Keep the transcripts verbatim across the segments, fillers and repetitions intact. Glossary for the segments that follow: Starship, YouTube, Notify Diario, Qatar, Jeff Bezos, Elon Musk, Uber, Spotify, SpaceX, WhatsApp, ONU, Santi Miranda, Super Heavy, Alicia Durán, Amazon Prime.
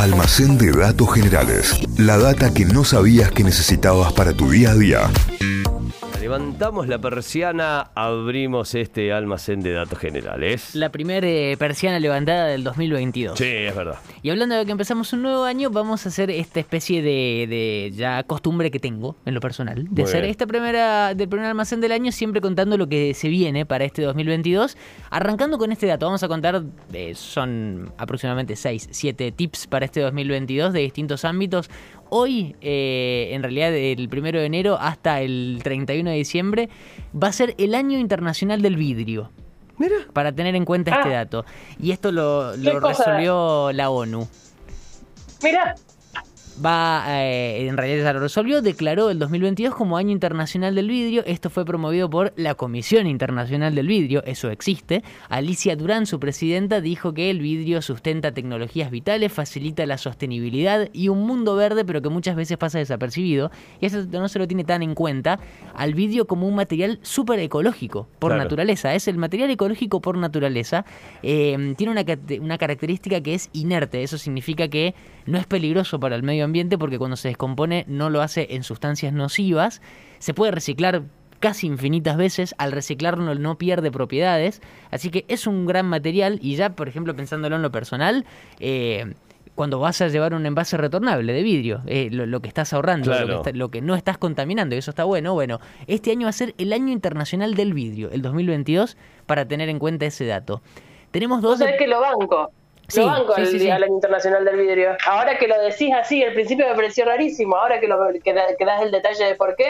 Almacén de datos generales. La data que no sabías que necesitabas para tu día a día. Levantamos la persiana, abrimos este almacén de datos generales. La primera eh, persiana levantada del dos mil veintidós. Sí, es verdad. Y hablando de que empezamos un nuevo año, vamos a hacer esta especie de, de ya costumbre que tengo en lo personal. De hacer esta primera, del primer almacén del año, siempre contando lo que se viene para este dos mil veintidós. Arrancando con este dato, vamos a contar, eh, son aproximadamente seis, siete tips para este dos mil veintidós de distintos ámbitos. Hoy, eh, en realidad, del primero de enero hasta el treinta y uno de diciembre, va a ser el Año Internacional del Vidrio. Mira. Para tener en cuenta ah. este dato. Y esto lo, lo resolvió la ONU. Mira. Va, eh, en realidad ya lo resolvió, declaró el dos mil veintidós como Año Internacional del Vidrio. Esto fue promovido por la Comisión Internacional del Vidrio, eso existe. Alicia Durán, su presidenta, dijo que el vidrio sustenta tecnologías vitales, facilita la sostenibilidad y un mundo verde, pero que muchas veces pasa desapercibido. Y eso no se lo tiene tan en cuenta al vidrio como un material súper ecológico por claro. naturaleza. Es el material ecológico por naturaleza. Eh, tiene una, una característica que es inerte. Eso significa que no es peligroso para el medio ambiente. ambiente porque cuando se descompone no lo hace en sustancias nocivas, se puede reciclar casi infinitas veces, al reciclarlo no pierde propiedades, así que es un gran material. Y ya, por ejemplo, pensándolo en lo personal, eh, cuando vas a llevar un envase retornable de vidrio, eh, lo, lo que estás ahorrando, claro. lo, que está, lo que no estás contaminando, y eso está bueno. Bueno, este año va a ser el Año Internacional del Vidrio, el dos mil veintidós, para tener en cuenta ese dato. Tenemos dos... ¿Sabes de... que lo banco? Sí, lo banco sí, el, sí, sí. Año Internacional del Vidrio. Ahora que lo decís así, al principio me pareció rarísimo. Ahora que, lo, que, que das el detalle de por qué,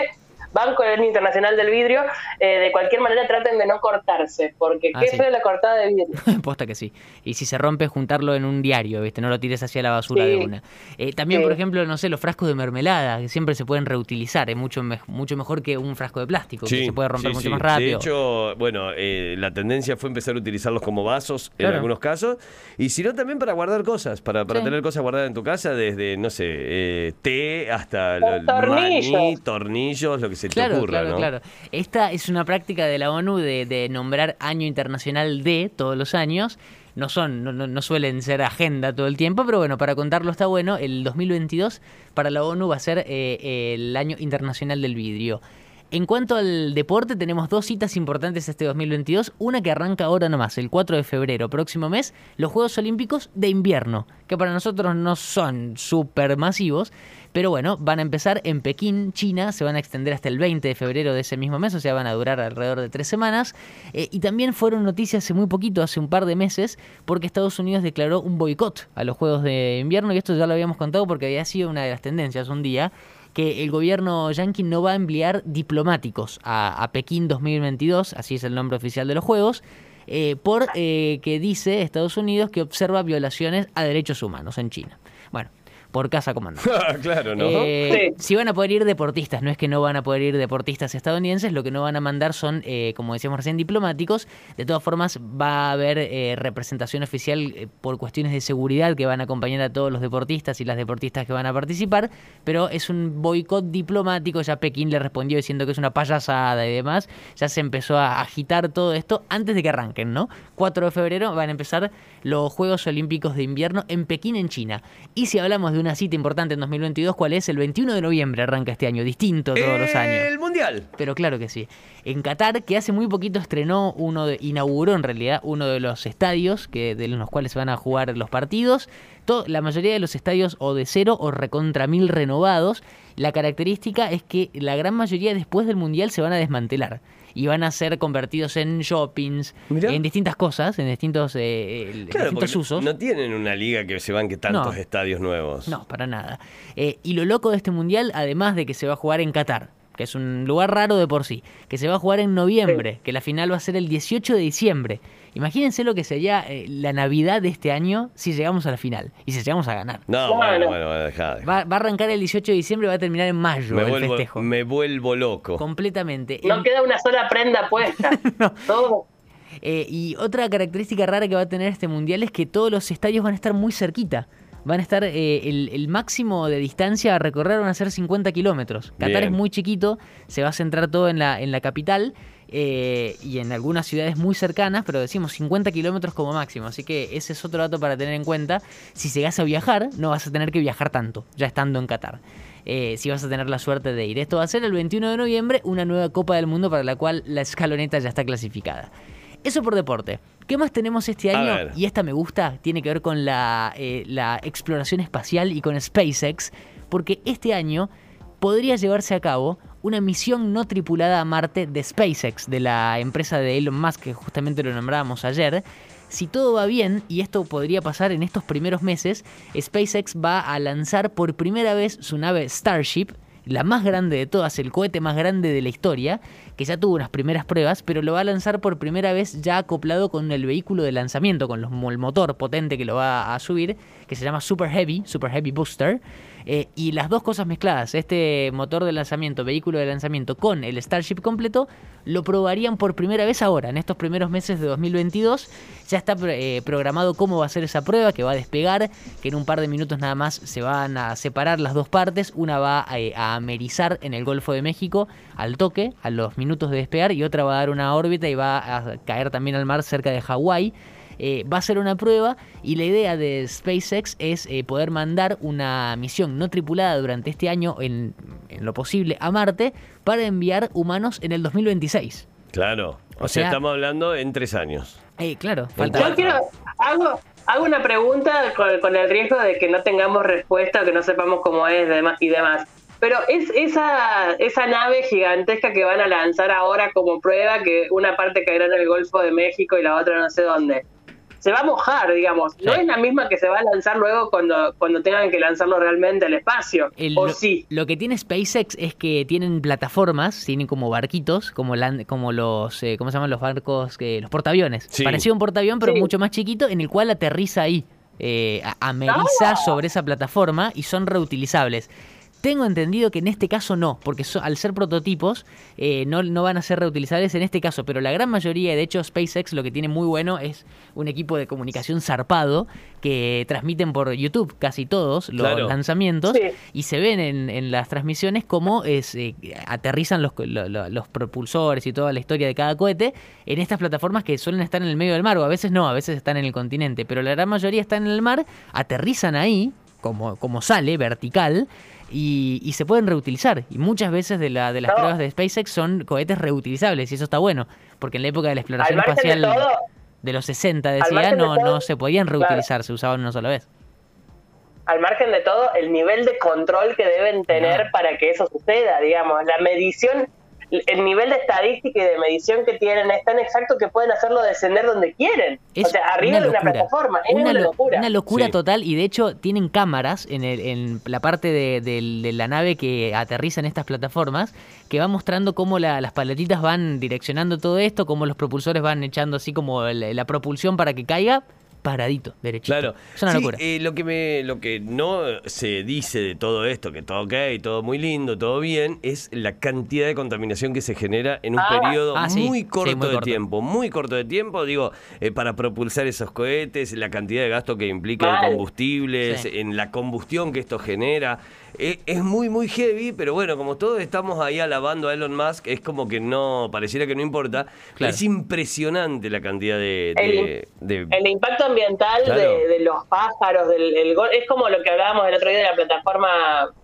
banco el Año Internacional del Vidrio. Eh, de cualquier manera traten de no cortarse, porque ah, qué sí. fue la cortada de vidrio. Posta que sí. Y si se rompe, juntarlo en un diario, ¿viste? No lo tires hacia la basura sí. de una. Eh, también, sí. por ejemplo, no sé, los frascos de mermelada, que siempre se pueden reutilizar. Es eh, mucho, me- mucho mejor que un frasco de plástico, sí, que se puede romper sí, mucho sí. más rápido. De hecho, bueno, eh, la tendencia fue empezar a utilizarlos como vasos claro. en algunos casos. Y si no, también para guardar cosas, para, para sí. tener cosas guardadas en tu casa, desde, no sé, eh, té hasta el tornillos. Maní, tornillos, lo que se claro, te ocurra, claro, ¿no? Claro. Esta es una práctica de la ONU de, de nombrar Año Internacional de todos los años. No son, no, no suelen ser agenda todo el tiempo, pero bueno, para contarlo está bueno. El dos mil veintidós para la ONU va a ser eh, eh, el Año Internacional del Vidrio. En cuanto al deporte, tenemos dos citas importantes este dos mil veintidós. Una que arranca ahora nomás, el cuatro de febrero, próximo mes, los Juegos Olímpicos de Invierno, que para nosotros no son súper masivos, pero bueno, van a empezar en Pekín, China, se van a extender hasta el veinte de febrero de ese mismo mes, o sea, van a durar alrededor de tres semanas. Eh, y también fueron noticias hace muy poquito, hace un par de meses, porque Estados Unidos declaró un boicot a los Juegos de Invierno, y esto ya lo habíamos contado porque había sido una de las tendencias un día, que el gobierno yanqui no va a enviar diplomáticos a, a Pekín dos mil veintidós, así es el nombre oficial de los Juegos, eh, por eh, que dice Estados Unidos que observa violaciones a derechos humanos en China. Bueno, por casa comandante. Claro, ¿no? Eh, sí. Si van a poder ir deportistas, no es que no van a poder ir deportistas estadounidenses, lo que no van a mandar son, eh, como decíamos recién, diplomáticos. De todas formas, va a haber eh, representación oficial eh, por cuestiones de seguridad que van a acompañar a todos los deportistas y las deportistas que van a participar, pero es un boicot diplomático. Ya Pekín le respondió diciendo que es una payasada y demás. Ya se empezó a agitar todo esto antes de que arranquen, ¿no? cuatro de febrero van a empezar los Juegos Olímpicos de Invierno en Pekín, en China. Y si hablamos de una cita importante en dos mil veintidós, ¿cuál es? El veintiuno de noviembre arranca este año, distinto todos el los años. El Mundial. Pero claro que sí. En Qatar, que hace muy poquito estrenó uno, de, inauguró en realidad uno de los estadios que, de los cuales se van a jugar los partidos. Todo, la mayoría de los estadios o de cero o recontra mil renovados. La característica es que la gran mayoría después del Mundial se van a desmantelar. Y van a ser convertidos en shoppings, ¿mirá? En distintas cosas, en distintos, eh, claro, en distintos usos. No tienen una liga que se banque tantos no, estadios nuevos. No, para nada. Eh, y lo loco de este mundial, además de que se va a jugar en Qatar, que es un lugar raro de por sí, que se va a jugar en noviembre, sí. que la final va a ser el dieciocho de diciembre. Imagínense lo que sería eh, la Navidad de este año si llegamos a la final y si llegamos a ganar. No, bueno, bueno, bueno dejá, dejá. Va, va a arrancar el dieciocho de diciembre y va a terminar en mayo me el vuelvo, festejo. Me vuelvo loco. Completamente. No el... queda una sola prenda puesta. No. Todo. Eh, y otra característica rara que va a tener este mundial es que todos los estadios van a estar muy cerquita. van a estar eh, el, el máximo de distancia a recorrer van a ser cincuenta kilómetros. Qatar es muy chiquito, se va a centrar todo en la, en la capital eh, y en algunas ciudades muy cercanas, pero decimos cincuenta kilómetros como máximo. Así que ese es otro dato para tener en cuenta. Si llegas a viajar, no vas a tener que viajar tanto, ya estando en Qatar. Eh, si vas a tener la suerte de ir. Esto va a ser el veintiuno de noviembre, una nueva Copa del Mundo para la cual la escaloneta ya está clasificada. Eso por deporte. ¿Qué más tenemos este año? Y esta me gusta, tiene que ver con la, eh, la exploración espacial y con SpaceX, porque este año podría llevarse a cabo una misión no tripulada a Marte de SpaceX, de la empresa de Elon Musk, que justamente lo nombrábamos ayer. Si todo va bien, y esto podría pasar en estos primeros meses, SpaceX va a lanzar por primera vez su nave Starship, la más grande de todas, el cohete más grande de la historia, que ya tuvo unas primeras pruebas, pero lo va a lanzar por primera vez ya acoplado con el vehículo de lanzamiento, con los, el motor potente que lo va a subir, que se llama Super Heavy, Super Heavy Booster, eh, y las dos cosas mezcladas, este motor de lanzamiento, vehículo de lanzamiento con el Starship completo, lo probarían por primera vez ahora, en estos primeros meses de dos mil veintidós, ya está eh, programado cómo va a ser esa prueba, que va a despegar, que en un par de minutos nada más se van a separar las dos partes, una va a, a amerizar en el Golfo de México al toque, a los minutos minutos de despegar, y otra va a dar una órbita y va a caer también al mar cerca de Hawái. Eh, va a ser una prueba y la idea de SpaceX es eh, poder mandar una misión no tripulada durante este año en, en lo posible a Marte para enviar humanos en el dos mil veintiséis. Claro, o, o sea, sea estamos hablando en tres años. Eh, claro, falta. Yo quiero, hago, hago una pregunta con, con el riesgo de que no tengamos respuesta o que no sepamos cómo es y demás. Pero es esa esa nave gigantesca que van a lanzar ahora como prueba, que una parte caerá en el Golfo de México y la otra no sé dónde. Se va a mojar, digamos. ¿No sí. es la misma que se va a lanzar luego cuando, cuando tengan que lanzarlo realmente al espacio? El, ¿O lo, sí? Lo que tiene SpaceX es que tienen plataformas, tienen como barquitos, como, land, como los, eh, ¿cómo se llaman los barcos? Eh, los portaaviones. Sí. Parecido a un portaavión, pero sí. mucho más chiquito, en el cual aterriza ahí. Eh, ameriza sobre esa plataforma y son reutilizables. Tengo entendido que en este caso no, porque so, al ser prototipos eh, no, no van a ser reutilizables en este caso, pero la gran mayoría, de hecho SpaceX lo que tiene muy bueno es un equipo de comunicación zarpado que transmiten por YouTube casi todos los claro. lanzamientos sí. y se ven en, en las transmisiones cómo es, eh, aterrizan los, lo, lo, los propulsores y toda la historia de cada cohete en estas plataformas que suelen estar en el medio del mar, o a veces no, a veces están en el continente, pero la gran mayoría están en el mar, aterrizan ahí como, como sale, vertical, Y, y se pueden reutilizar. Y muchas veces de, la, de las no. pruebas de SpaceX son cohetes reutilizables, y eso está bueno, porque en la época de la exploración espacial de, todo, de los sesenta, decía, no, de todo, no se podían reutilizar, claro. se usaban una sola vez. Al margen de todo, el nivel de control que deben tener no. para que eso suceda, digamos, la medición, el nivel de estadística y de medición que tienen es tan exacto que pueden hacerlo descender donde quieren. Es o sea, arriba una de una plataforma. Es una, una locura. Una locura sí. total, y de hecho tienen cámaras en, el, en la parte de, de, de la nave que aterriza en estas plataformas, que va mostrando cómo la, las paletitas van direccionando todo esto, cómo los propulsores van echando así como la, la propulsión para que caiga paradito, derechito. Claro. Es una sí, locura. Eh, lo, que me, lo que no se dice de todo esto, que todo ok, todo muy lindo, todo bien, es la cantidad de contaminación que se genera en un ah, periodo ah, sí, muy corto sí, muy de corto. tiempo. Muy corto de tiempo, digo, eh, para propulsar esos cohetes, la cantidad de gasto que implica Mal. en combustibles, sí. en la combustión que esto genera. Eh, es muy, muy heavy, pero bueno, como todos estamos ahí alabando a Elon Musk, es como que no, pareciera que no importa. Claro. Es impresionante la cantidad de... de, el, de el impacto ambiental claro. de, de los pájaros, del el, es como lo que hablábamos el otro día de la plataforma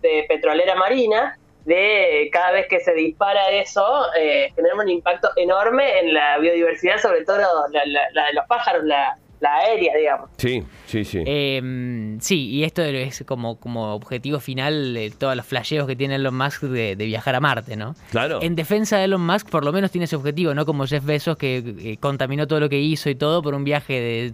de petrolera marina, de cada vez que se dispara eso, eh, genera un impacto enorme en la biodiversidad, sobre todo la, la, la de los pájaros, la... la aérea, digamos. Sí, sí, sí. Eh, sí, y esto es como, como objetivo final de todos los flasheos que tiene Elon Musk de, de viajar a Marte, ¿no? Claro. En defensa de Elon Musk, por lo menos tiene ese objetivo, ¿no? Como Jeff Bezos, que eh, contaminó todo lo que hizo y todo por un viaje de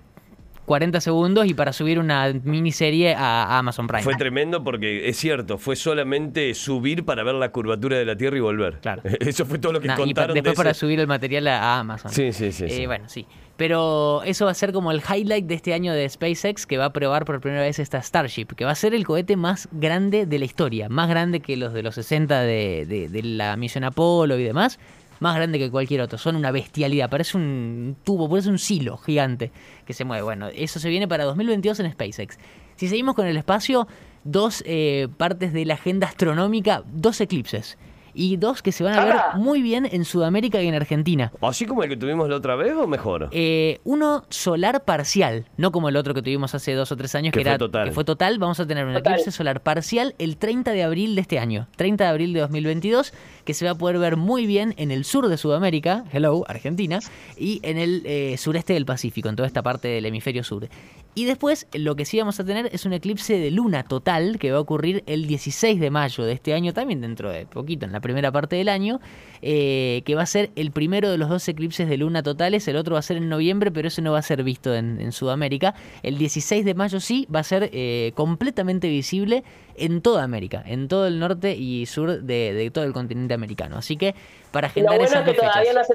cuarenta segundos y para subir una miniserie a Amazon Prime. Fue tremendo porque, es cierto, fue solamente subir para ver la curvatura de la Tierra y volver. Claro. Eso fue todo lo que nah, contaron. Y después de para ese... subir el material a Amazon. Sí, sí, sí. Eh, sí. Bueno, sí. Pero eso va a ser como el highlight de este año de SpaceX, que va a probar por primera vez esta Starship, que va a ser el cohete más grande de la historia. Más grande que los de los sesenta de, de, de la misión Apolo y demás. Más grande que cualquier otro, son una bestialidad, parece un tubo, parece un silo gigante que se mueve. Bueno, eso se viene para dos mil veintidós en SpaceX. Si seguimos con el espacio, dos eh, partes de la agenda astronómica, dos eclipses. Y dos que se van a ver ah. muy bien en Sudamérica y en Argentina. ¿Así como el que tuvimos la otra vez o mejor? Eh, uno solar parcial, no como el otro que tuvimos hace dos o tres años, que, que, fue, era, total. que fue total. Vamos a tener un total. eclipse solar parcial el treinta de abril de este año, treinta de abril de dos mil veintidós, que se va a poder ver muy bien en el sur de Sudamérica, hello, Argentina, y en el eh, sureste del Pacífico, en toda esta parte del hemisferio sur. Y después, lo que sí vamos a tener es un eclipse de luna total, que va a ocurrir el dieciséis de mayo de este año, también dentro de poquito, en la primera parte del año, eh, que va a ser el primero de los dos eclipses de luna totales. El otro va a ser en noviembre, pero ese no va a ser visto en, en Sudamérica. El dieciséis de mayo sí va a ser eh, completamente visible en toda América, en todo el norte y sur de, de todo el continente americano. Así que para agendar bueno esas es que dos fechas. No hace,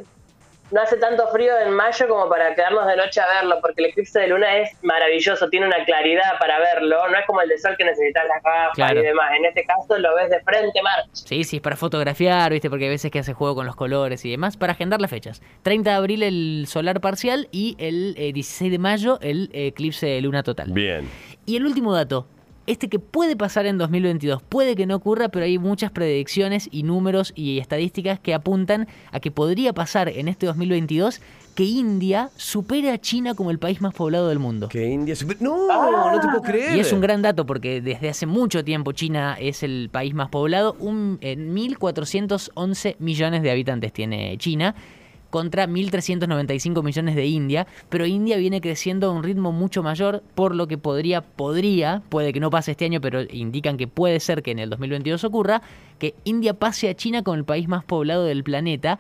no hace tanto frío en mayo como para quedarnos de noche a verlo, porque el eclipse de luna es maravilloso, tiene una claridad para verlo, no es como el de sol que necesitas las gafas claro. y demás. En este caso lo ves de frente, Mar. Sí, sí, es para fotografiar, viste, porque hay veces que hace juego con los colores y demás. Para agendar las fechas, treinta de abril el solar parcial y el eh, dieciséis de mayo el eclipse de luna total. Bien. Y el último dato, este que puede pasar en dos mil veintidós, puede que no ocurra, pero hay muchas predicciones y números y estadísticas que apuntan a que podría pasar en este dos mil veintidós que India supere a China como el país más poblado del mundo. Que India supere... ¡No! ¡Ah! No te puedo creer. Y es un gran dato porque desde hace mucho tiempo China es el país más poblado. Un, eh, mil cuatrocientos once millones de habitantes tiene China, contra mil trescientos noventa y cinco millones de India, pero India viene creciendo a un ritmo mucho mayor, por lo que podría, podría, puede que no pase este año, pero indican que puede ser que en el dos mil veintidós ocurra, que India pase a China como el país más poblado del planeta,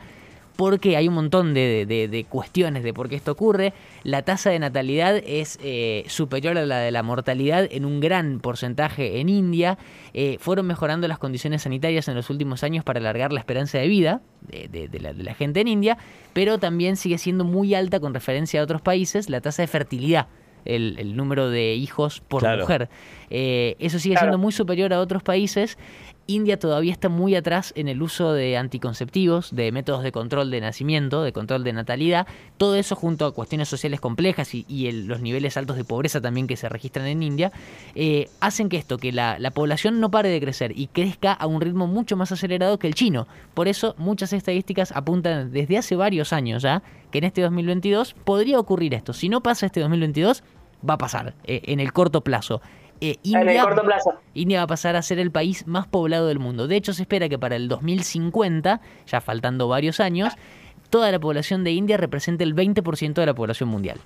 porque hay un montón de, de, de cuestiones de por qué esto ocurre. La tasa de natalidad es eh, superior a la de la mortalidad en un gran porcentaje en India. Eh, fueron mejorando las condiciones sanitarias en los últimos años para alargar la esperanza de vida de, de, de, la, de la gente en India, pero también sigue siendo muy alta con referencia a otros países la tasa de fertilidad. El, el número de hijos por claro. mujer. Eh, eso sigue claro. siendo muy superior a otros países. India todavía está muy atrás en el uso de anticonceptivos, de métodos de control de nacimiento, de control de natalidad. Todo eso junto a cuestiones sociales complejas y, y el, los niveles altos de pobreza también que se registran en India, eh, hacen que esto, que la, la población no pare de crecer y crezca a un ritmo mucho más acelerado que el chino. Por eso muchas estadísticas apuntan desde hace varios años ya que en este dos mil veintidós podría ocurrir esto. Si no pasa este dos mil veintidós, va a pasar eh, en el corto plazo. Eh, India, en el corto plazo. India va a pasar a ser el país más poblado del mundo. De hecho, se espera que para el dos mil cincuenta, ya faltando varios años, toda la población de India represente el veinte por ciento de la población mundial.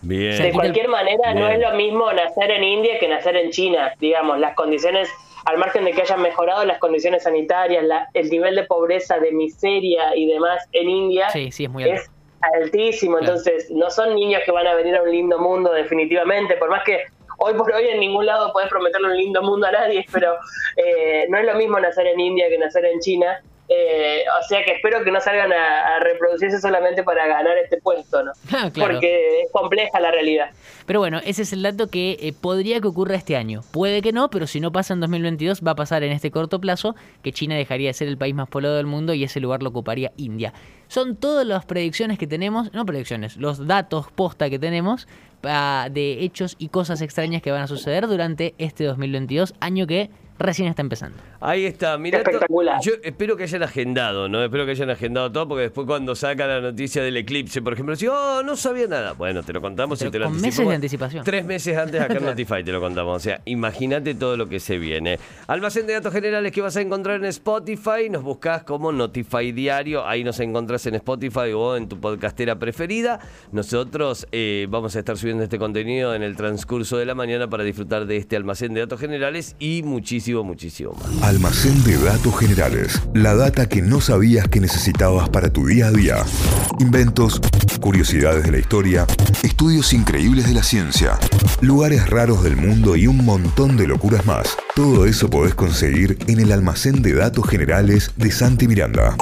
Bien. De cualquier manera, Bien. no es lo mismo nacer en India que nacer en China. Digamos, las condiciones, al margen de que hayan mejorado las condiciones sanitarias, la, el nivel de pobreza, de miseria y demás en India, sí, sí, es muy alto. Es altísimo. Claro. Entonces, no son niños que van a venir a un lindo mundo definitivamente, por más que hoy por hoy en ningún lado podés prometerle un lindo mundo a nadie, pero eh, no es lo mismo nacer en India que nacer en China. Eh, o sea que espero que no salgan a, a reproducirse solamente para ganar este puesto, ¿no? Ah, claro. Porque es compleja la realidad. Pero bueno, ese es el dato que eh, podría que ocurra este año. Puede que no, pero si no pasa en dos mil veintidós, va a pasar en este corto plazo, que China dejaría de ser el país más poblado del mundo y ese lugar lo ocuparía India. Son todas las predicciones que tenemos, no predicciones, los datos posta que tenemos uh, de hechos y cosas extrañas que van a suceder durante este dos mil veintidós, año que recién está empezando. Ahí está, mira. Espectacular. Yo espero que hayan agendado, ¿no? Espero que hayan agendado todo, porque después cuando saca la noticia del eclipse, por ejemplo, si oh, no sabía nada. Bueno, te lo contamos Pero y te lo anticipamos. Con meses de anticipación. Tres meses antes acá en Notify te lo contamos. O sea, imagínate todo lo que se viene. Almacén de datos generales que vas a encontrar en Spotify. Nos buscás como Notify Diario. Ahí nos encontrás en Spotify o en tu podcastera preferida. Nosotros eh, vamos a estar subiendo este contenido en el transcurso de la mañana para disfrutar de este almacén de datos generales y muchísimo muchísimo más. Almacén de datos generales. La data que no sabías que necesitabas para tu día a día. Inventos, curiosidades de la historia, estudios increíbles de la ciencia, lugares raros del mundo y un montón de locuras más. Todo eso podés conseguir en el almacén de datos generales de Santi Miranda.